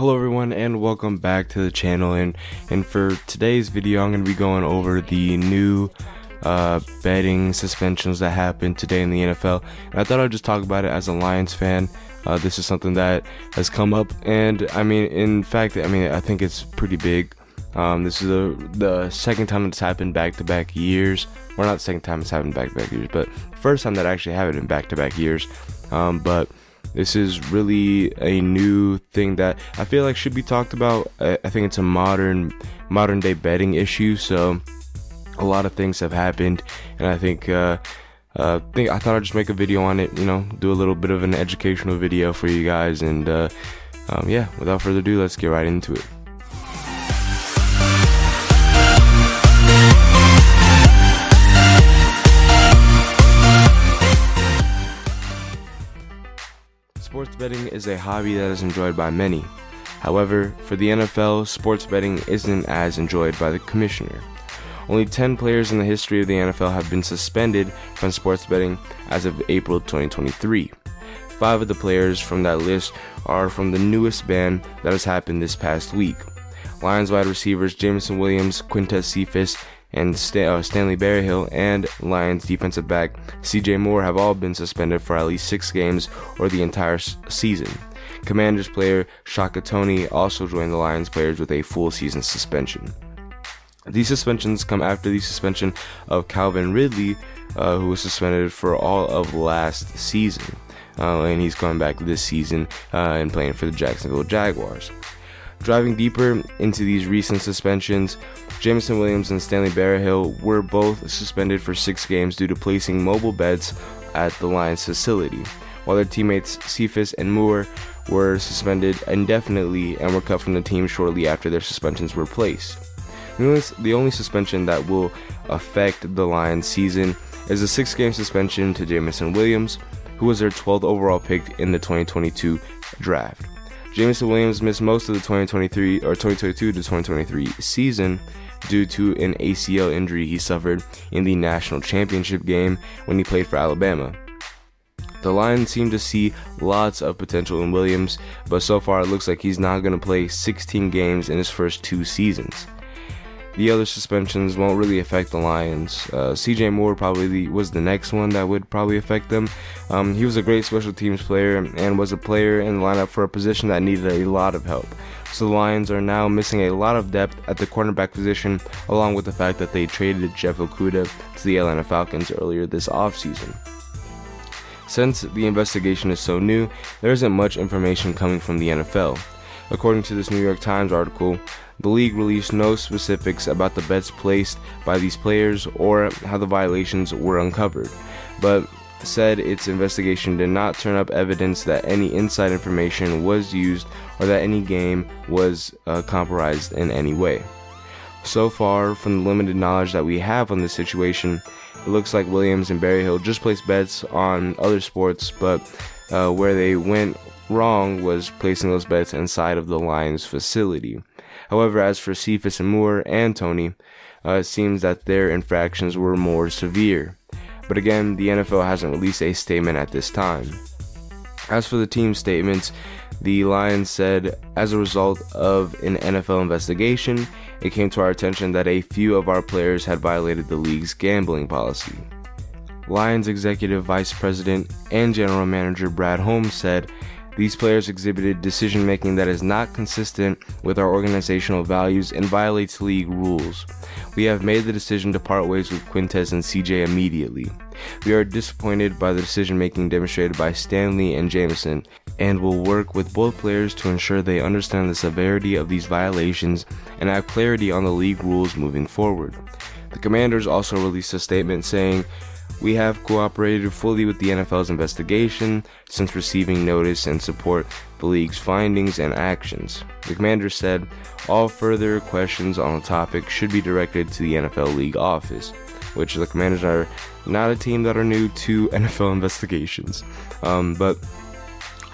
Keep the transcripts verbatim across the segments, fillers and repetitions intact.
Hello everyone and welcome back to the channel, and and for today's video I'm going to be going over the new uh betting suspensions that happened today in the N F L, and I thought I'd just talk about it as a Lions fan. Uh this is something that has come up, and I mean in fact I mean I think it's pretty big. Um this is the the second time it's happened back-to-back years. Well, not the second time it's happened back-to-back years, but first time that I actually have it in back-to-back years. Um but this is really a new thing that I feel like should be talked about. I, I think it's a modern, modern day betting issue. So a lot of things have happened, and I think, uh, uh, think I thought I'd just make a video on it. You know, do a little bit of an educational video for you guys. And uh, um, yeah, without further ado, let's get right into it. Sports betting is a hobby that is enjoyed by many. However, for the N F L, sports betting isn't as enjoyed by the commissioner. Only ten players in the history of the N F L have been suspended from sports betting as of April twenty twenty-three. Five of the players from that list are from the newest ban that has happened this past week. Lions wide receivers Jameson Williams, Quintez Cephus, and St- uh, Stanley Berryhill, and Lions defensive back C J. Moore have all been suspended for at least six games or the entire s- season. Commanders player Shaka Toney also joined the Lions players with a full season suspension. These suspensions come after the suspension of Calvin Ridley, uh, who was suspended for all of last season, uh, and he's coming back this season uh, and playing for the Jacksonville Jaguars. Driving deeper into these recent suspensions, Jameson Williams and Stanley Berryhill were both suspended for six games due to placing mobile bets at the Lions facility, while their teammates Cephus and Moore were suspended indefinitely and were cut from the team shortly after their suspensions were placed. The only suspension that will affect the Lions season is a six-game suspension to Jameson Williams, who was their twelfth overall pick in the twenty twenty-two draft. Jameson Williams missed most of the twenty twenty-three or twenty twenty-two to twenty twenty-three season due to an A C L injury he suffered in the national championship game when he played for Alabama. The Lions seem to see lots of potential in Williams, but so far it looks like he's not going to play sixteen games in his first two seasons. The other suspensions won't really affect the Lions. Uh, C J. Moore probably the, was the next one that would probably affect them. Um, he was a great special teams player and was a player in the lineup for a position that needed a lot of help. So the Lions are now missing a lot of depth at the cornerback position, along with the fact that they traded Jeff Okudah to the Atlanta Falcons earlier this offseason. Since the investigation is so new, there isn't much information coming from the N F L. According to this New York Times article, the league released no specifics about the bets placed by these players or how the violations were uncovered, but said its investigation did not turn up evidence that any inside information was used or that any game was uh, compromised in any way. So far, from the limited knowledge that we have on this situation, it looks like Williams and Berryhill just placed bets on other sports, but uh, where they went wrong was placing those bets inside of the Lions facility. However, as for Cephus and Moore and Toney, uh, it seems that their infractions were more severe. But again, the N F L hasn't released a statement at this time. As for the team statements, the Lions said, as a result of an N F L investigation, it came to our attention that a few of our players had violated the league's gambling policy. Lions executive vice president and general manager Brad Holmes said, these players exhibited decision-making that is not consistent with our organizational values and violates league rules. We have made the decision to part ways with Quintez and C J immediately. We are disappointed by the decision-making demonstrated by Stanley and Jameson, and will work with both players to ensure they understand the severity of these violations and have clarity on the league rules moving forward. The Commanders also released a statement saying, we have cooperated fully with the N F L's investigation since receiving notice and support the league's findings and actions. The Commanders said all further questions on the topic should be directed to the N F L League office, which the Commanders are not a team that are new to N F L investigations. Um, but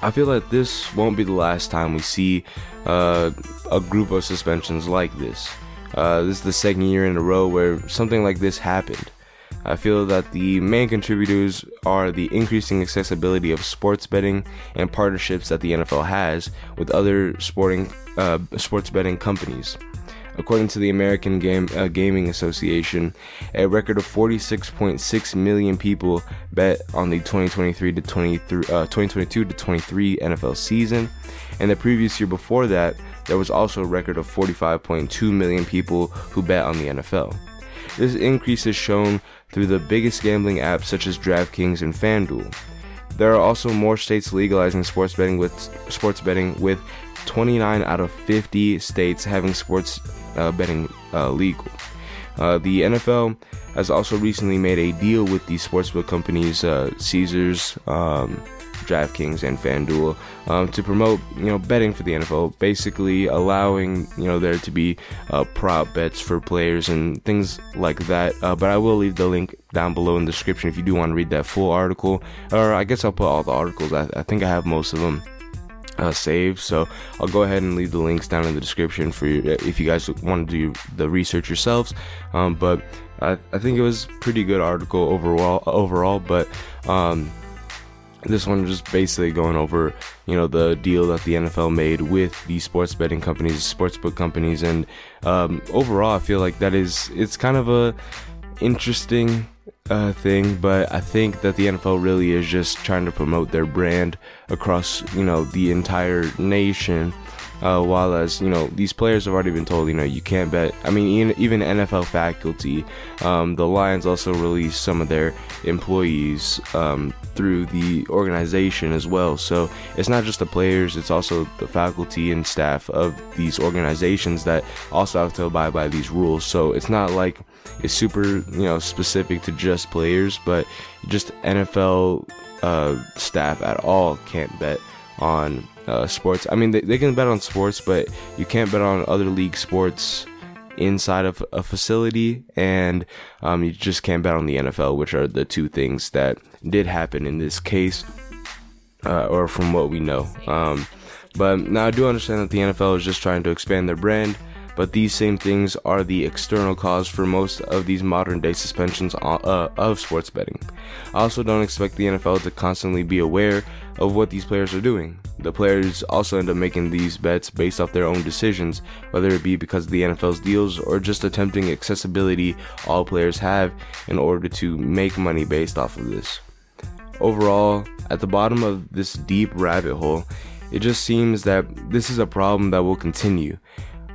I feel that this won't be the last time we see uh, a group of suspensions like this. Uh, this is the second year in a row where something like this happened. I feel that the main contributors are the increasing accessibility of sports betting and partnerships that the N F L has with other sporting uh, sports betting companies. According to the American Game, uh, Gaming Association, a record of forty-six point six million people bet on the twenty twenty-three to twenty-three, uh, twenty twenty-two to twenty-three N F L season, and the previous year before that, there was also a record of forty-five point two million people who bet on the N F L. This increase is shown through the biggest gambling apps such as DraftKings and FanDuel. There are also more states legalizing sports betting, with sports betting with twenty-nine out of fifty states having sports uh, betting uh, legal. Uh, the N F L has also recently made a deal with the sportsbook companies uh, Caesars, um, DraftKings, and FanDuel um, to promote, you know, betting for the N F L, basically allowing, you know, there to be uh, prop bets for players and things like that. Uh, but I will leave the link down below in the description if you do want to read that full article. Or I guess I'll put all the articles. I, I think I have most of them. Uh, save, so I'll go ahead and leave the links down in the description for you if you guys want to do the research yourselves. Um, but I, I think it was pretty good article overall. Overall, but um, this one just basically going over, you know, the deal that the N F L made with the sports betting companies, sportsbook companies, and um, overall, I feel like that is it's kind of a interesting uh, thing, but I think that the N F L really is just trying to promote their brand across, you know, the entire nation, uh, while as, you know, these players have already been told, you know, you can't bet. I mean, even, even N F L faculty, um, the Lions also released some of their employees um, through the organization as well, so it's not just the players, it's also the faculty and staff of these organizations that also have to abide by these rules, so it's not like it's super, you know, specific to just players, but just N F L uh, staff at all can't bet on uh, sports. I mean, they, they can bet on sports, but you can't bet on other league sports inside of a facility, and um, you just can't bet on the N F L, which are the two things that did happen in this case, uh, or from what we know. Um, but now I do understand that the N F L is just trying to expand their brand, but these same things are the external cause for most of these modern day suspensions uh, of sports betting. I also don't expect the N F L to constantly be aware of what these players are doing. The players also end up making these bets based off their own decisions, whether it be because of the N F L's deals or just attempting accessibility all players have in order to make money based off of this. Overall, at the bottom of this deep rabbit hole, it just seems that this is a problem that will continue.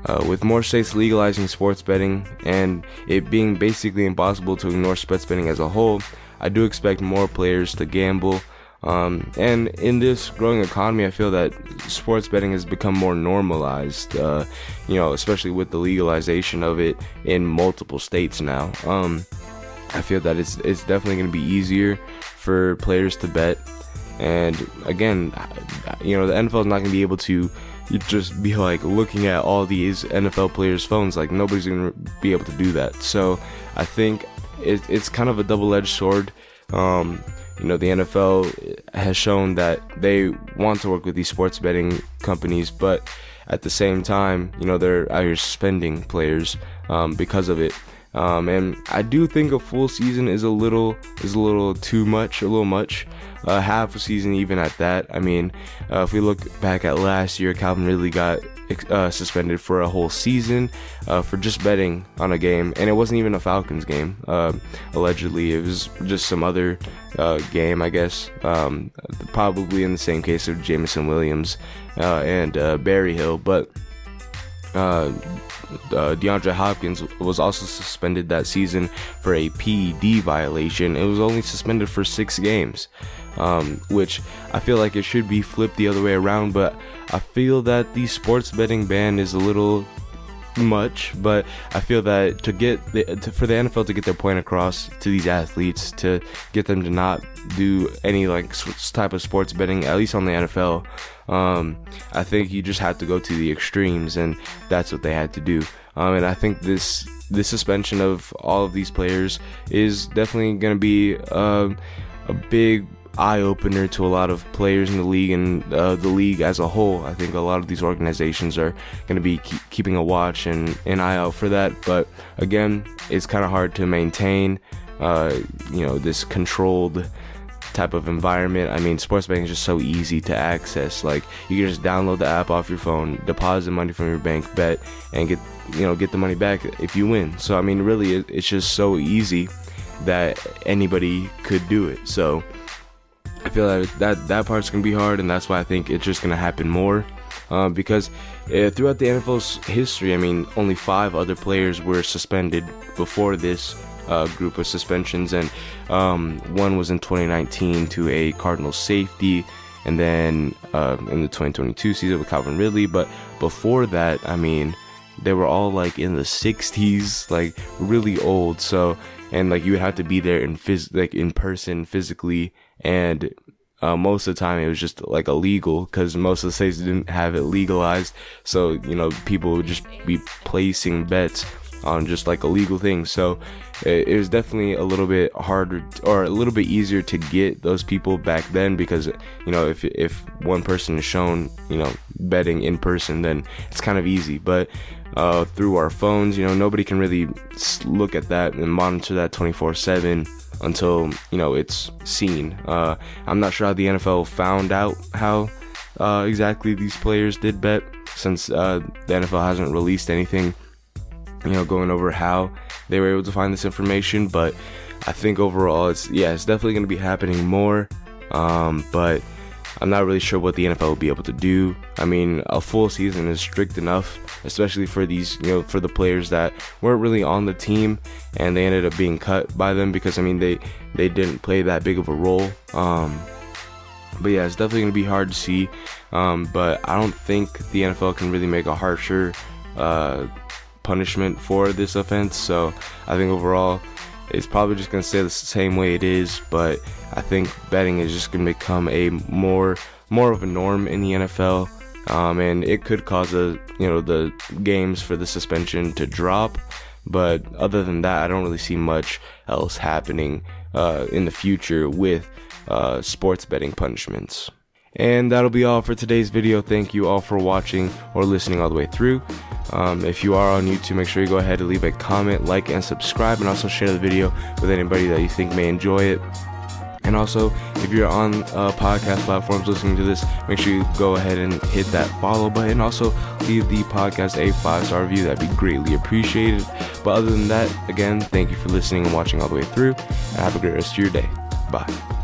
Uh, with more states legalizing sports betting and it being basically impossible to ignore sports betting as a whole, I do expect more players to gamble. Um, and in this growing economy, I feel that sports betting has become more normalized, uh, you know, especially with the legalization of it in multiple states now. Um, I feel that it's, it's definitely going to be easier for players to bet. And again, you know, the N F L is not going to be able to just be like looking at all these N F L players' phones. Like, nobody's going to be able to do that. So I think it, it's kind of a double-edged sword. Um, you know, the N F L has shown that they want to work with these sports betting companies, but at the same time, you know, they're out here suspending players um, because of it. Um, and I do think a full season is a little is a little too much, a little much. Uh, half a season, even at that. I mean, uh, if we look back at last year, Calvin Ridley got uh, suspended for a whole season uh, for just betting on a game, and it wasn't even a Falcons game. Uh, allegedly, it was just some other uh, game, I guess. Um, probably in the same case of Jameson Williams uh, and uh, Berryhill, but. Uh, Uh, DeAndre Hopkins was also suspended that season for a P E D violation. It was only suspended for six games, um, which I feel like it should be flipped the other way around, but I feel that the sports betting ban is a little much, but I feel that to get the, to, for the N F L to get their point across to these athletes, to get them to not do any like type of sports betting, at least on the N F L, um, I think you just have to go to the extremes, and that's what they had to do. Um, and I think this this suspension of all of these players is definitely going to be uh, a big eye-opener to a lot of players in the league and uh, the league as a whole. I think a lot of these organizations are going to be keep keeping a watch and an eye out for that, but again, it's kind of hard to maintain uh, you know, this controlled type of environment. I mean, sports betting is just so easy to access. Like, you can just download the app off your phone, deposit money from your bank, bet, and get, you know, get the money back if you win. So, I mean, really, it, it's just so easy that anybody could do it. So, I feel like that, that part's going to be hard, and that's why I think it's just going to happen more. Uh, because uh, throughout the N F L's history, I mean, only five other players were suspended before this uh, group of suspensions, and um, one was in twenty nineteen to a Cardinals safety, and then uh, in the twenty twenty-two season with Calvin Ridley. But before that, I mean, they were all like in the sixties, like really old. So, and like you would have to be there in phys- like in person physically, and Uh, most of the time it was just like illegal because most of the states didn't have it legalized. So, you know, people would just be placing bets on just like illegal things. So it, it was definitely a little bit harder or a little bit easier to get those people back then because, you know, if if one person is shown, you know, betting in person, then it's kind of easy. But uh, through our phones, you know, nobody can really look at that and monitor that twenty-four seven. Until, you know, it's seen. Uh, I'm not sure how the N F L found out how uh, exactly these players did bet, since uh, the N F L hasn't released anything, you know, going over how they were able to find this information. But I think overall, it's yeah, it's definitely going to be happening more. Um, but I'm not really sure what the N F L will be able to do. I mean, a full season is strict enough, especially for these, you know, for the players that weren't really on the team and they ended up being cut by them because, I mean, they, they didn't play that big of a role. Um, but yeah, it's definitely going to be hard to see. Um, but I don't think the N F L can really make a harsher uh, punishment for this offense. So I think overall, it's probably just going to stay the same way it is, but I think betting is just going to become a more more of a norm in the N F L, um, and it could cause a, you know, the games for the suspension to drop. But other than that, I don't really see much else happening uh, in the future with uh, sports betting punishments. And that'll be all for today's video. Thank you all for watching or listening all the way through. Um, if you are on YouTube, make sure you go ahead and leave a comment, like, and subscribe, and also share the video with anybody that you think may enjoy it. And also, if you're on uh, podcast platforms listening to this, make sure you go ahead and hit that follow button. Also, leave the podcast a five-star review. That'd be greatly appreciated. But other than that, again, thank you for listening and watching all the way through. And have a great rest of your day. Bye.